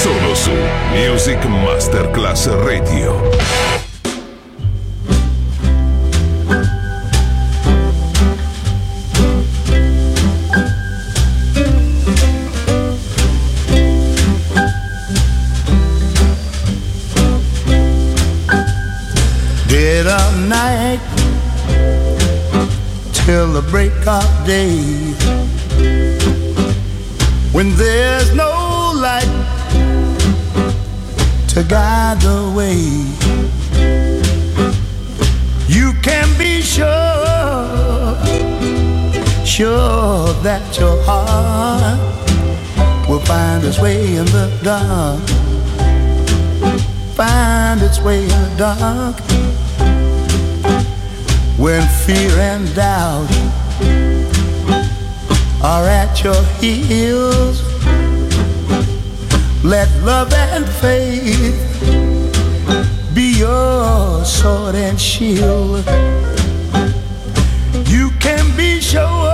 Solo su Music Masterclass Radio. Dead of night till the break of day, when there's no light to guide the way, you can be sure that your heart will find its way in the dark, find its way in the dark, when fear and doubt are at your heels. Let love and faith be your sword and shield. You can be sure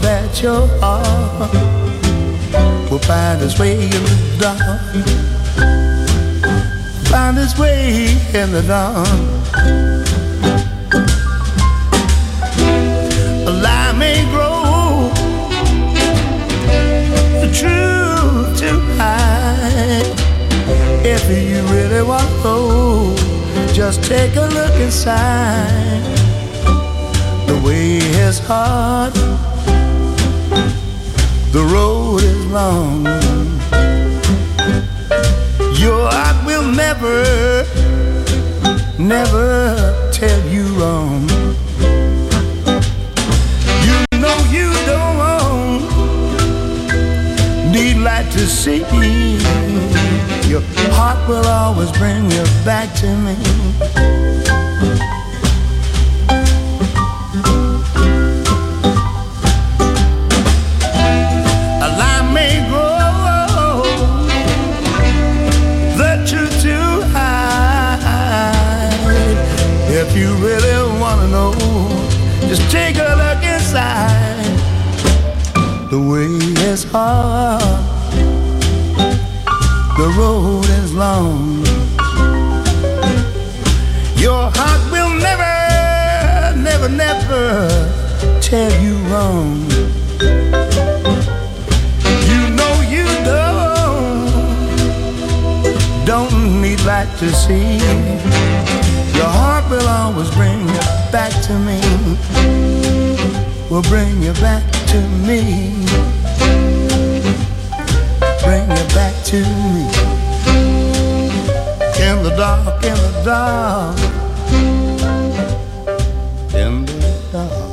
that your heart will find its way in the dawn, find its way in the dawn. A lie may grow, truth to hide. If you really want to, just take a look inside. The way is hard, the road is long. Your heart will never tell you wrong. You know you don't want need light to see. Your heart will always bring you back to me. A lie may grow, the truth to hide. If you really want to know, just take a look inside. The way is hard, the road is long. Your heart will never tell you wrong. You know you don't need light to see. Your heart will always bring you back to me, will bring you back to me, bring it back to me. In the dark, in the dark, in the dark.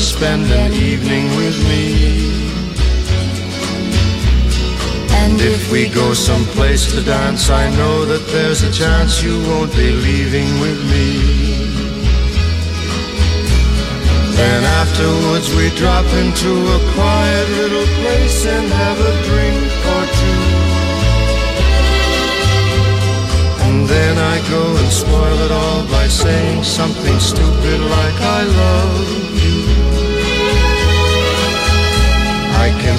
Spend an evening with me, and if we go someplace to dance, I know that there's a chance you won't be leaving with me. Then afterwards we drop into a quiet little place and have a drink or two, and then I go and spoil it all by saying something stupid like I love. I can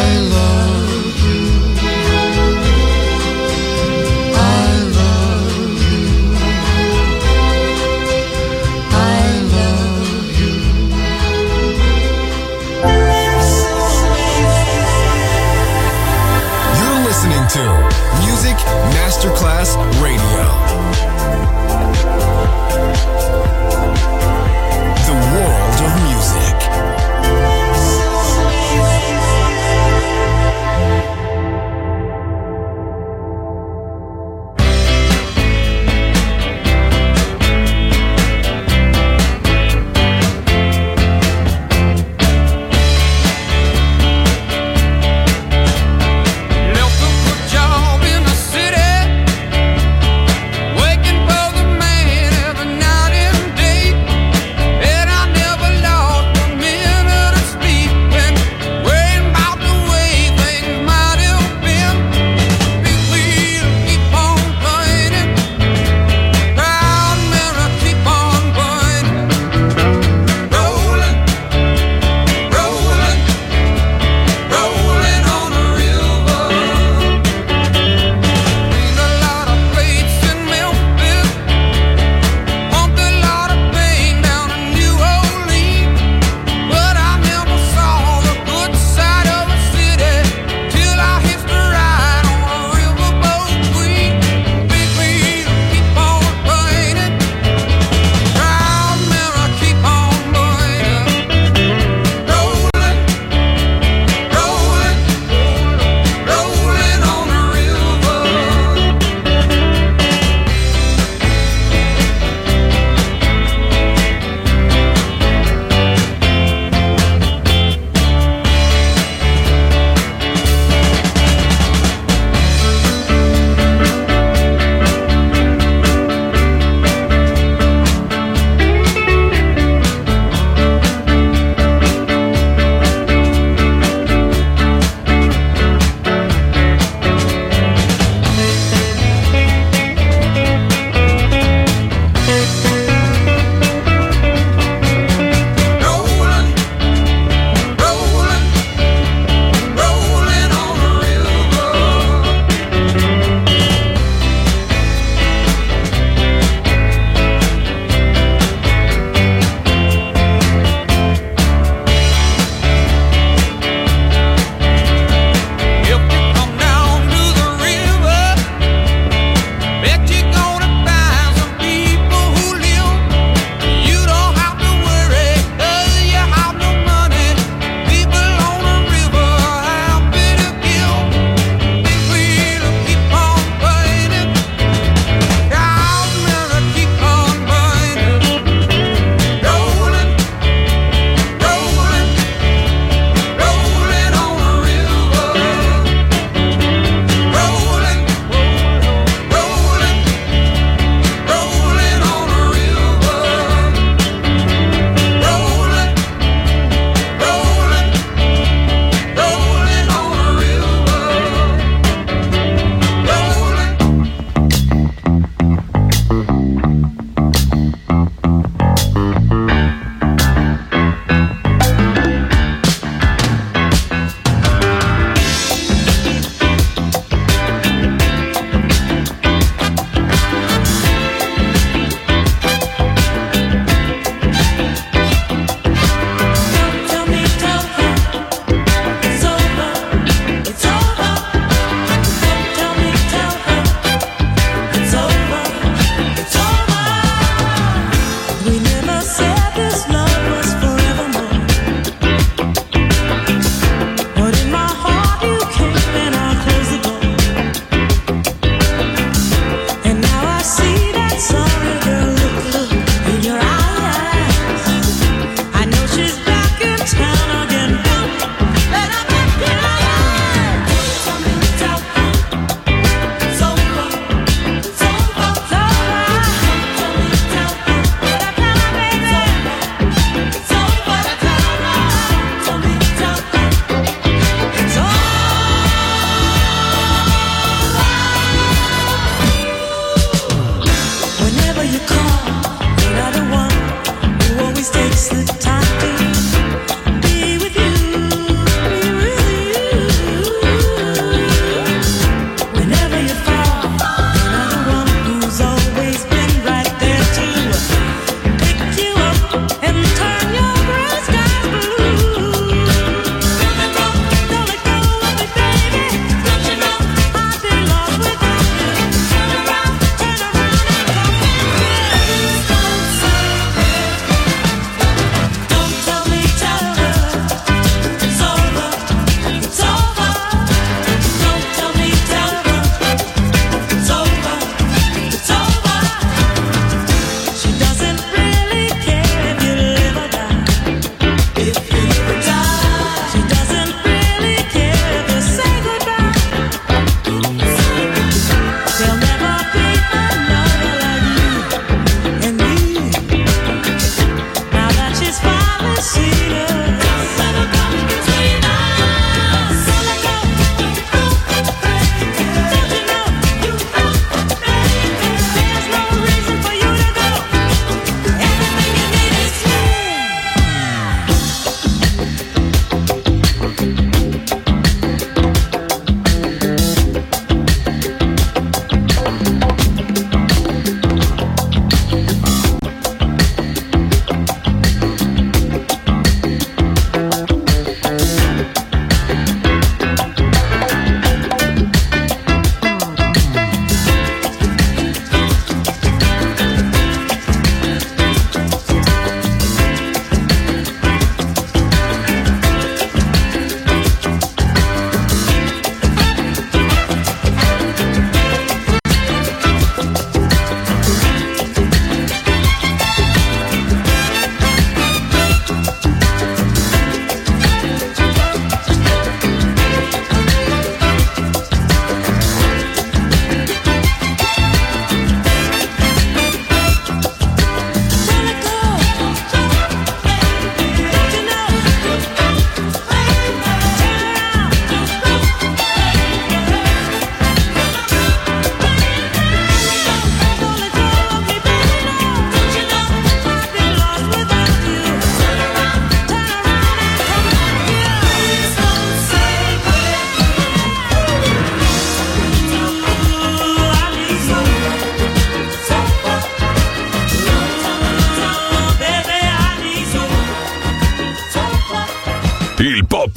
I love you. I love you. I love you. To Music Masterclass Radio.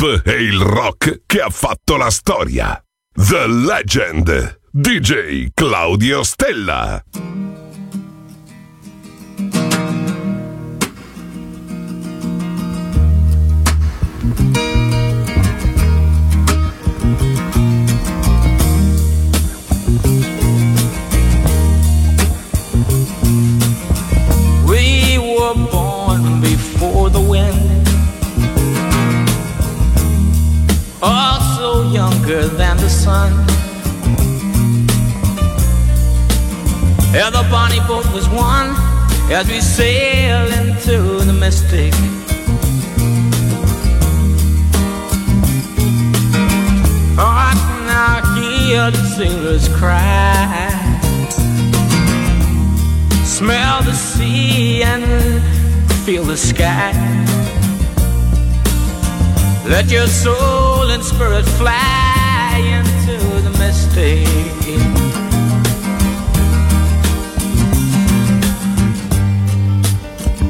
Hop è il rock che ha fatto la storia. The Legend, DJ Claudio Stella. We were born before the wind, also younger than the sun. And the bonnie boat was one as we sail into the mystic. Heart now hear the sailors cry, smell the sea and feel the sky. Let your soul and spirit fly into the mystic.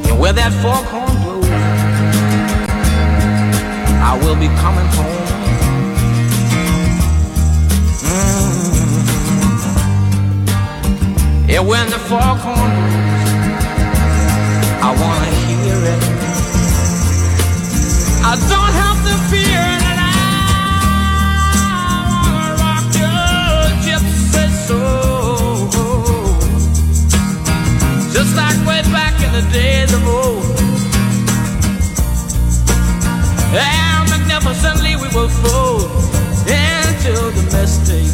And where that foghorn blows, I will be coming home. Mm. Yeah, when the foghorn blows, I wanna hear it. I don't have the fear that I wanna rock your gypsy soul, just like way back in the days of old. And magnificently we will fold into the mystic.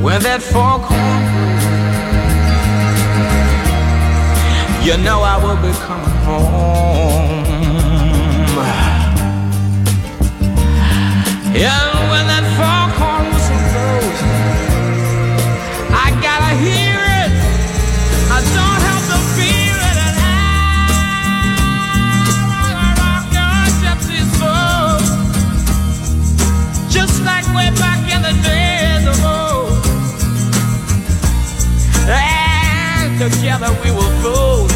When that foghorn blows, you know I will be coming home. Yeah, when that foghorn blows, I gotta hear it. I don't have to feel it at all. I rock your gypsy soul, just like way back in the days of old. And together we will fold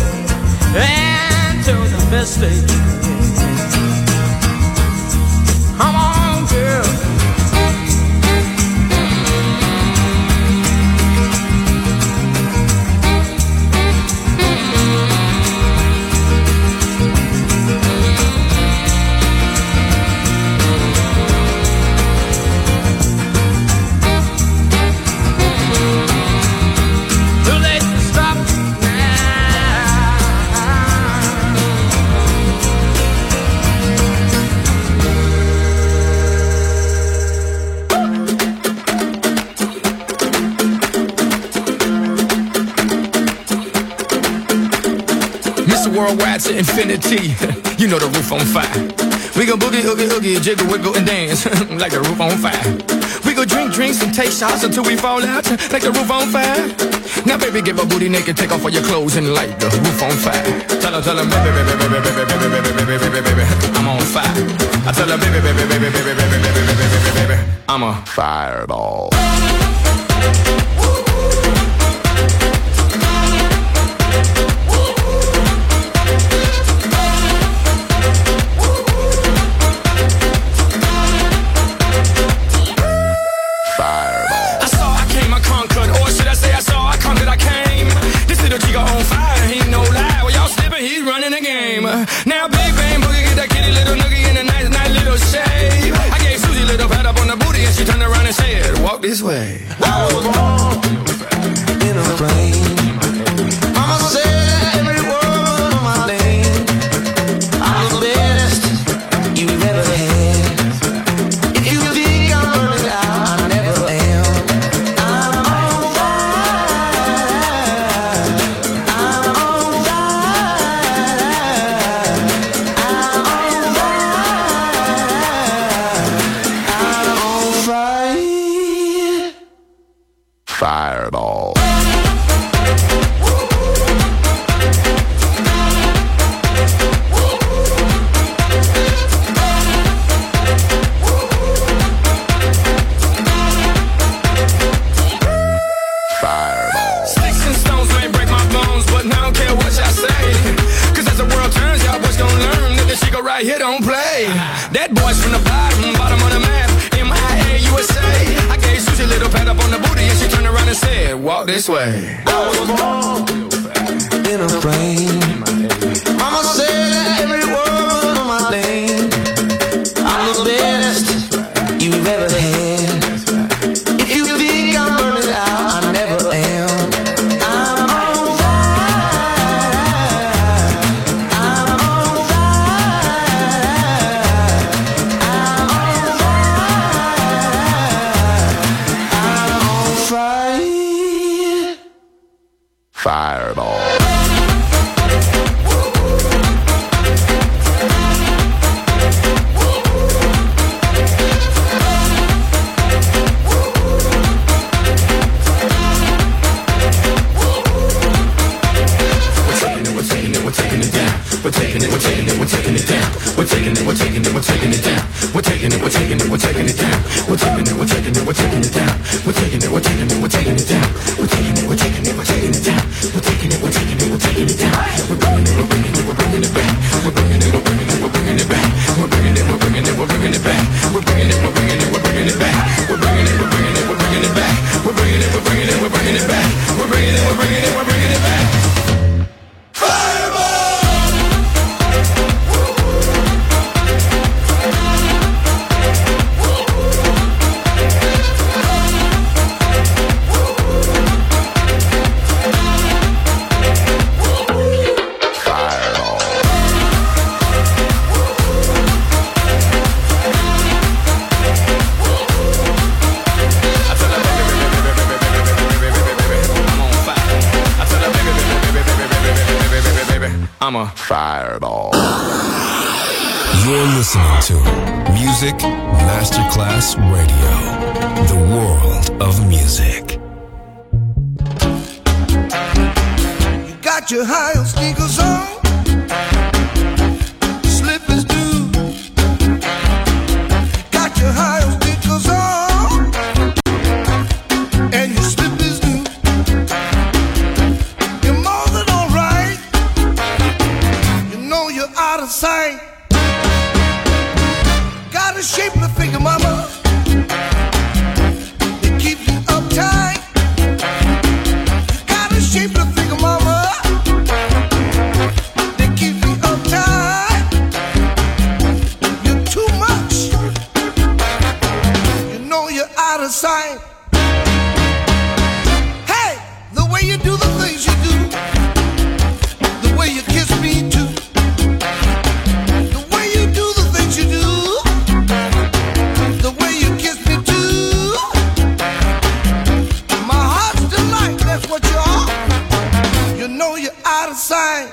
into the mystic. Come on, girl. Worldwide to infinity, you know the roof on fire. We gon' boogie, oogie, oogie, jiggle, wiggle, and dance like the roof on fire. We gon' drink drinks and take shots until we fall out like the roof on fire. Now baby, get my booty naked, take off all your clothes and light the roof on fire. Tell her, baby, baby, baby, baby, baby, baby, baby, baby, I'm on fire. I tell her, baby, baby, baby, baby, baby, baby, baby, baby, baby, I'm a fireball. This way. I was born in a plane. Mama said that every word was on my name. I'm the best you've ever had. If you think I'm burning out, I never am. I'm on fire. I'm on fire. I'm on fire. I'm on fire. said, walk this way. I was born in a frame. Mama said every word on my name. I'm the best you've ever had. If you think I'm burning out, I never am. Fireball. You're listening to Music Masterclass Radio, the world of music. You got your high heel sneakers on, slippers do. Got your high heel sneakers on, and your slippers do. Sign. Got a shapeless finger, mama. It keeps you uptight. Got a shapeless finger, mama. It keeps you uptight. You're too much. You know you're out of sight. Hey, the way you do the things you do, the way you kiss me too. Sign.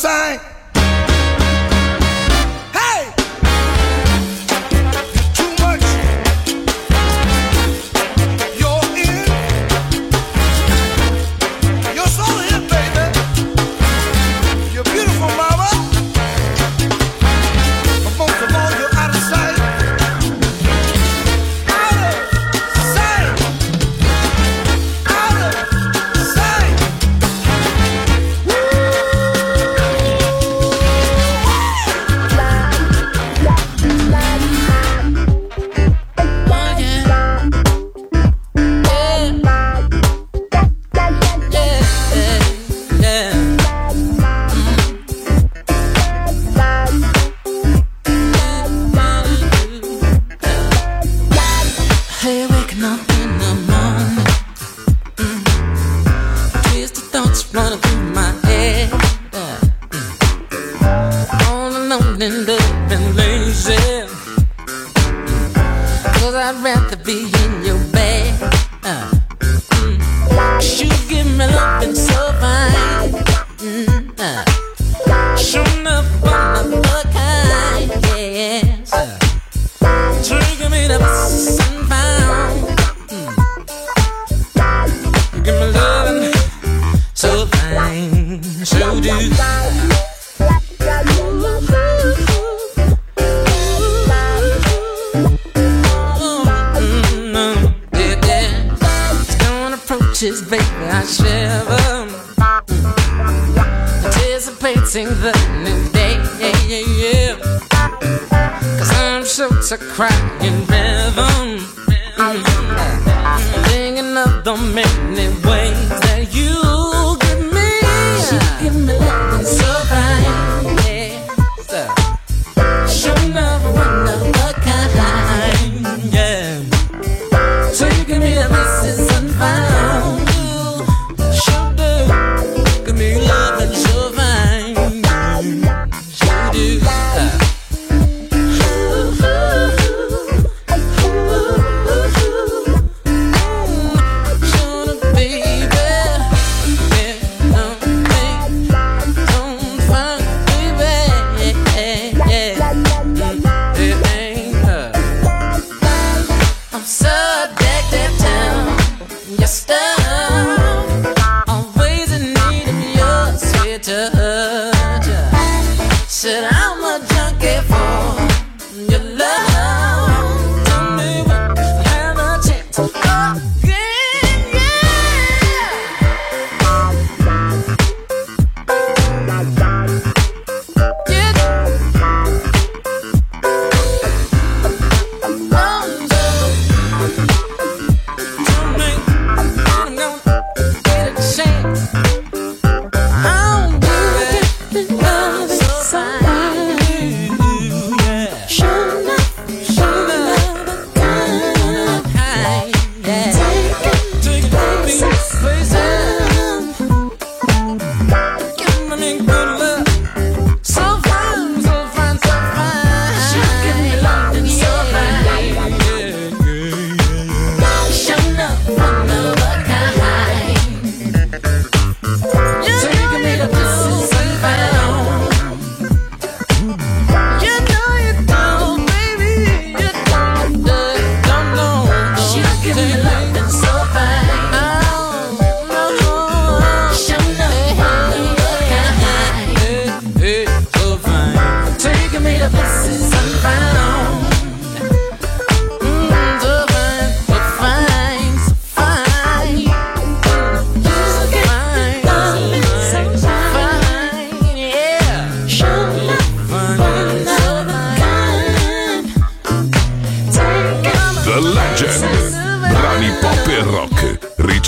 sign. Hey! Too much. You're in. You're so in, baby. You're beautiful, mama. But most of all, you're out of sight.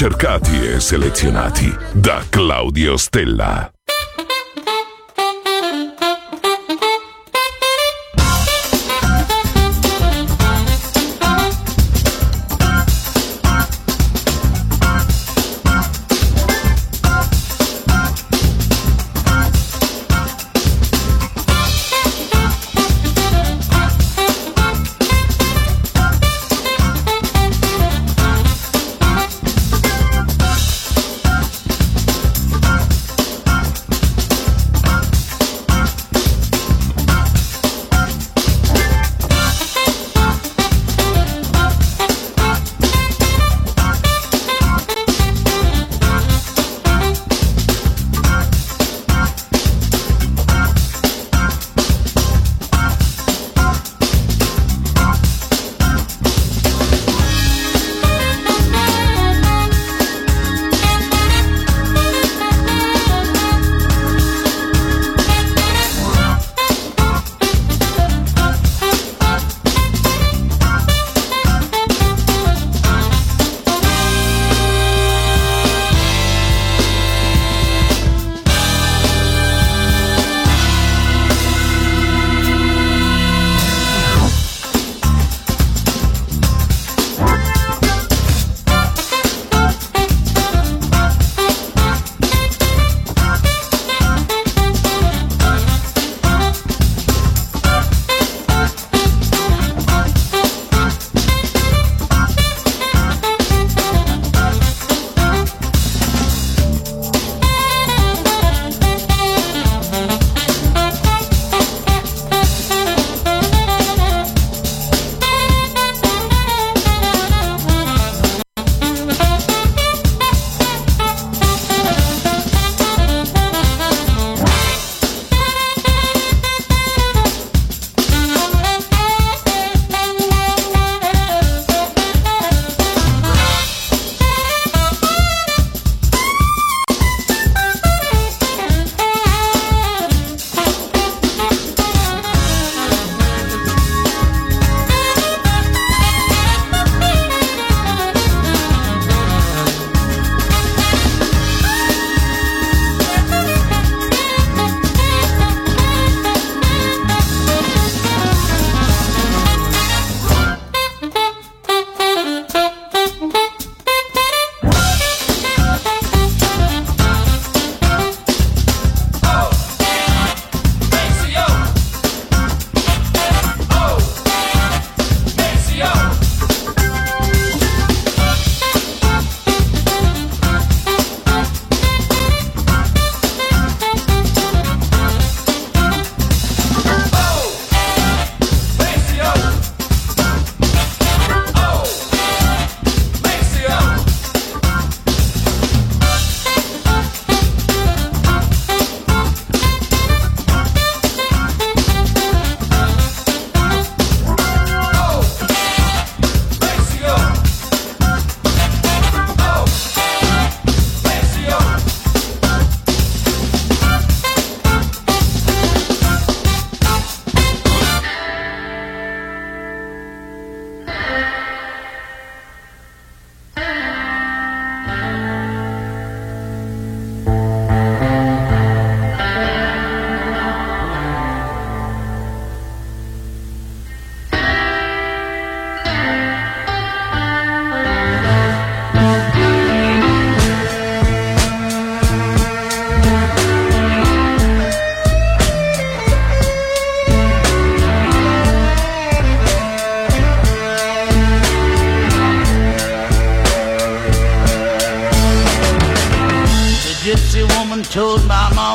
Cercati e selezionati da Claudio Stella.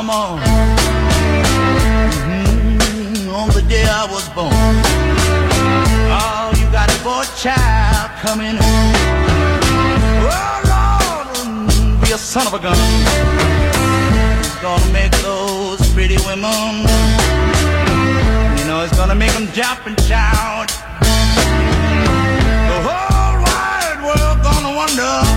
mama on the day I was born. Oh, you got a boy child coming. Oh, Lord, be a son of a gun. It's gonna make those pretty women, you know, it's gonna make them jump and shout. The whole wide world gonna wonder.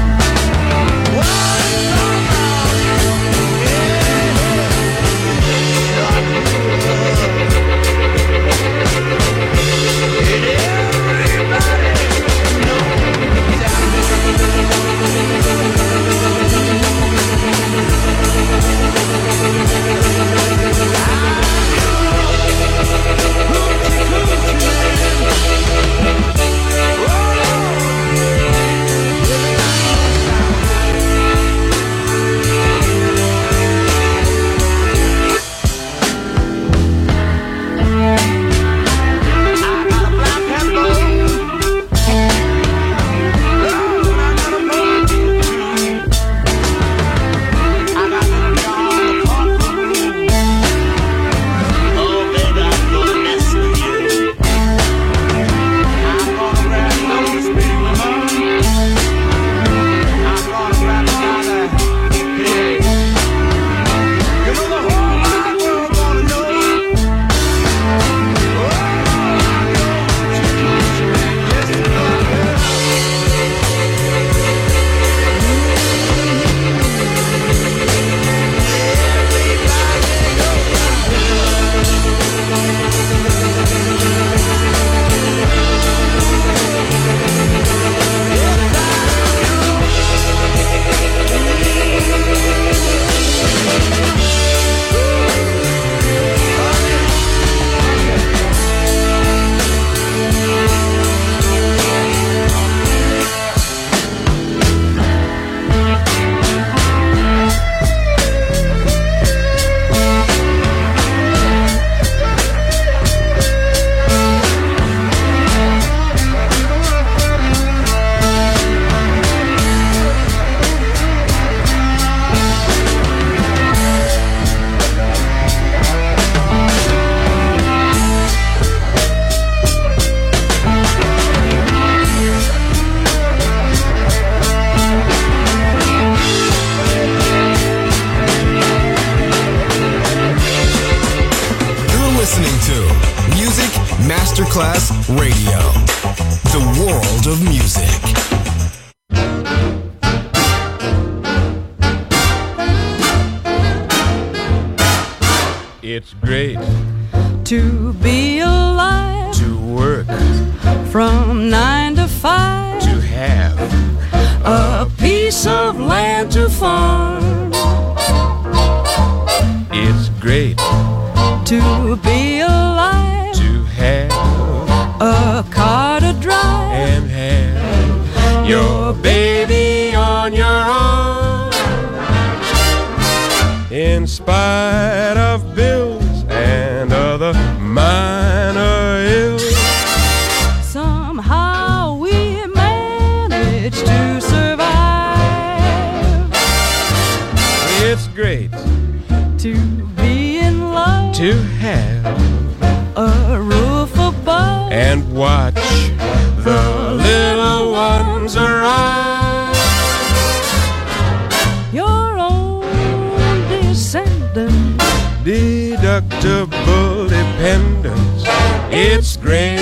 Deductible dependence. It's great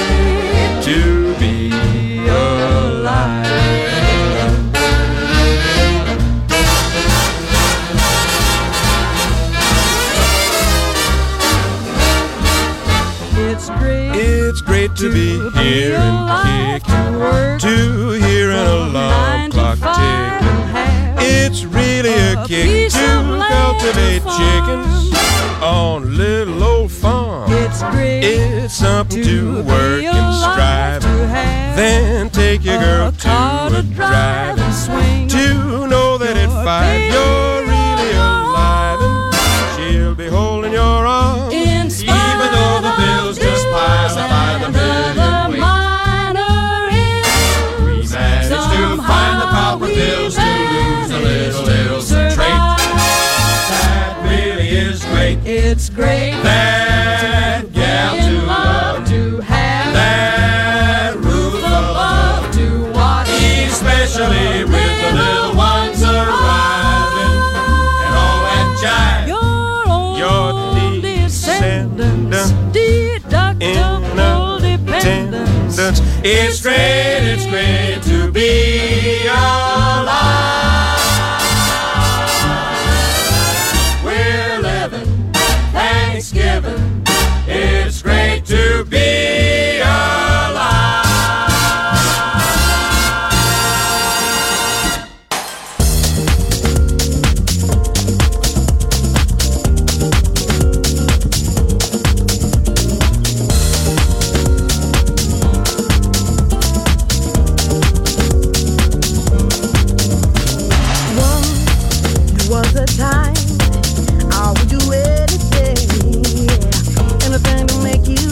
to be alive. It's great to be here and kicking, to hear an alarm clock ticking. It's really a kick to cultivate chickens on little old farm. It's great. It's something to work and strive. Then take your girl to a drive and swing. To know that at 5 you're really alive, and she'll be holding your arm, even though the bills just pile up by the million ways. We managed to find the proper bills to lose a little trait. That really is It's great to be alive. We're living Thanksgiving. It's great to be alive. Time I would do anything, anything to make you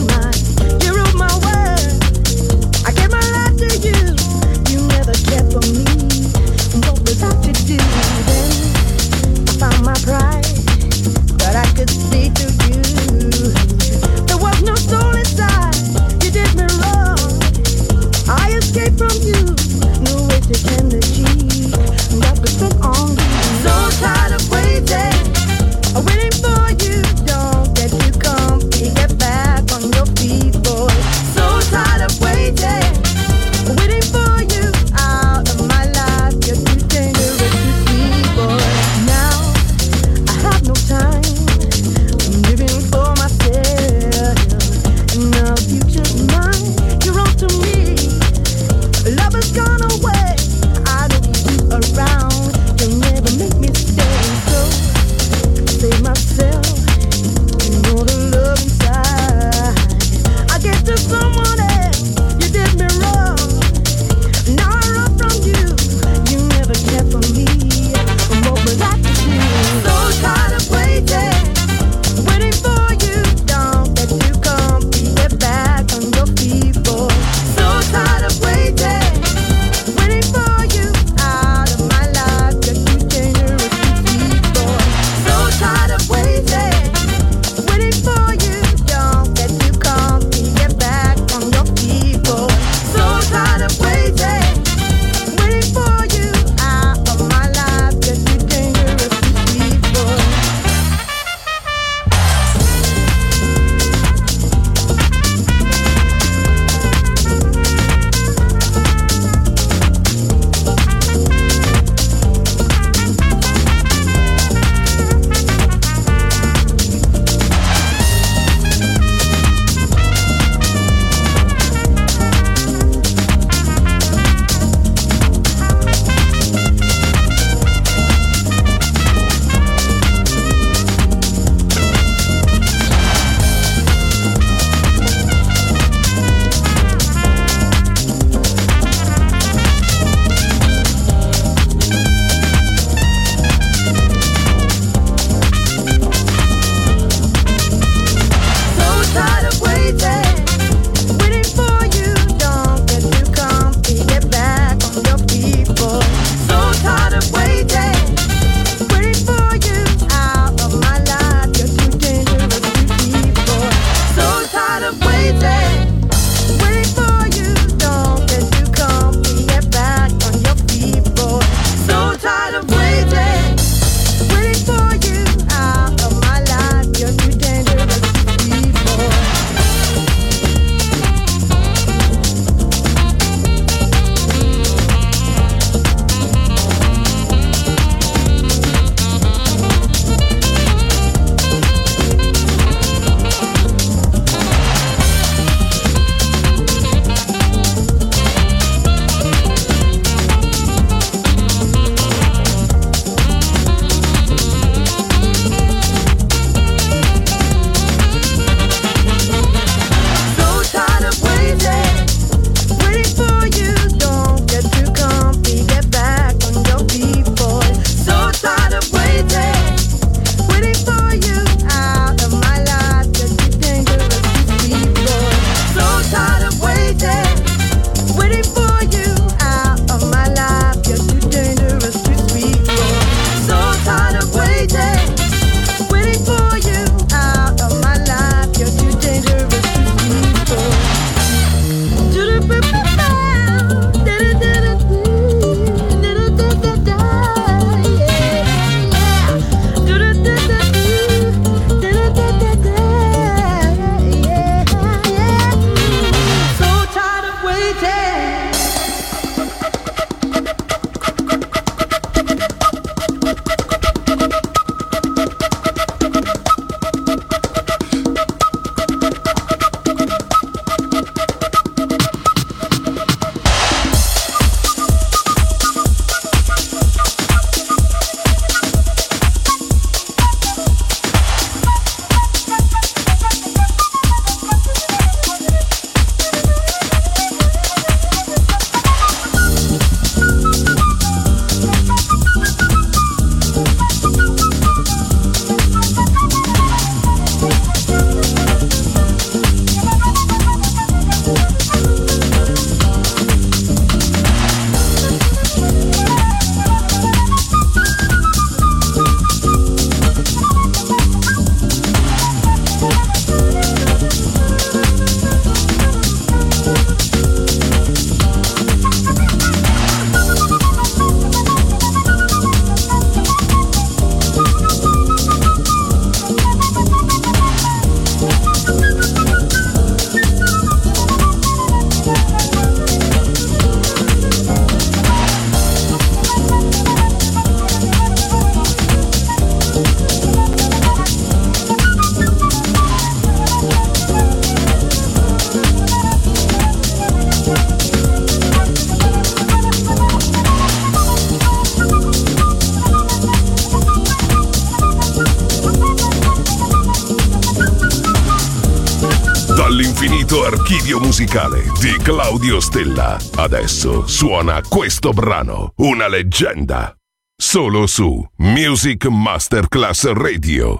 Dall'infinito archivio musicale di Claudio Stella. Adesso suona questo brano, una leggenda. Solo su Music Masterclass Radio.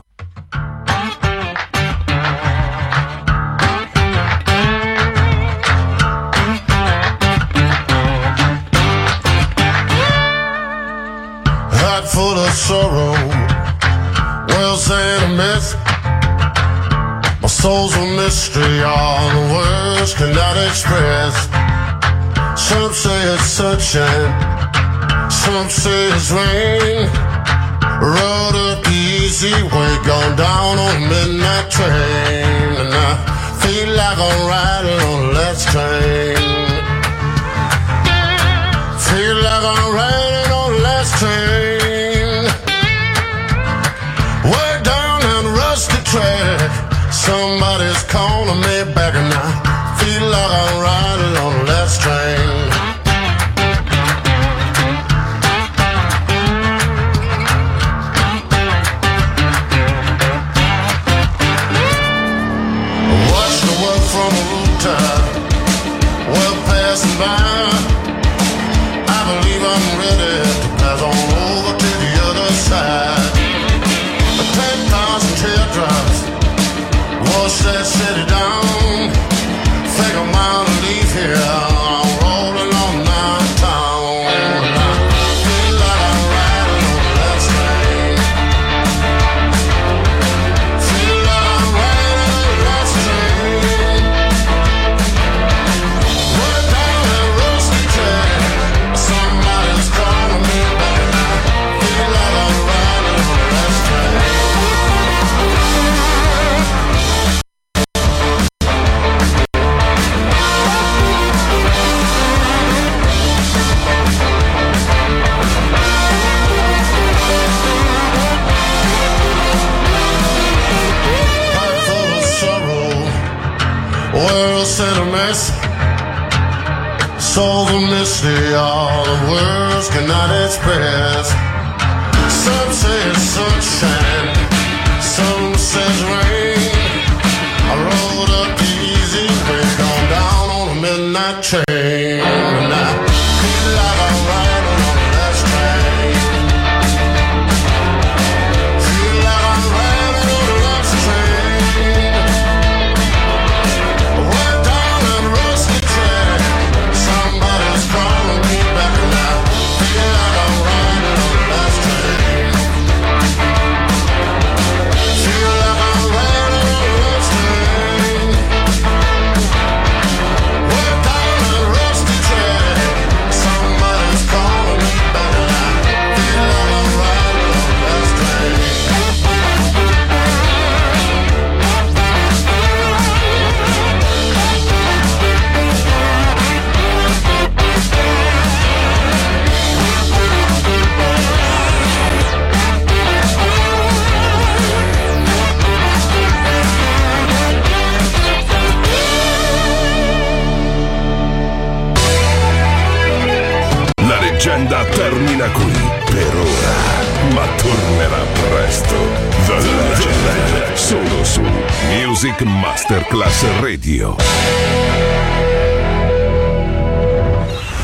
Heart full of sorrow, world's in a mess. My soul's a mystery, all the words cannot express. Some say it's sunshine, some say it's rain. Road up the easy way, gone down on a midnight train. And I feel like I'm riding on a last train. Feel like I'm riding on a last train. Way down on rusty track. Somebody's calling me back and I feel like I'm riding on the last train. I watch the world from a rooftop, world passing by. I believe I'm ready to pass on over to the other side. I take 10,000 teardrops, wash that city down. Think I'm gonna leave here. I'm rolling on downtown. I feel like I'm riding on the last train. Feel like I'm riding on the last train. Way down that rusty track, somebody's calling me back. Feel like I'm riding on the last train. World's in a mess, soul's a mystery, all the words cannot express. Some say it's sunshine, some say it's rain. I rode up the easy way, gone down on a midnight train. And I feel like I'm riding on the last train. Feel like I'm riding on the last train. L'agenda termina qui per ora, ma tornerà presto. The Legend, solo su Music Masterclass Radio.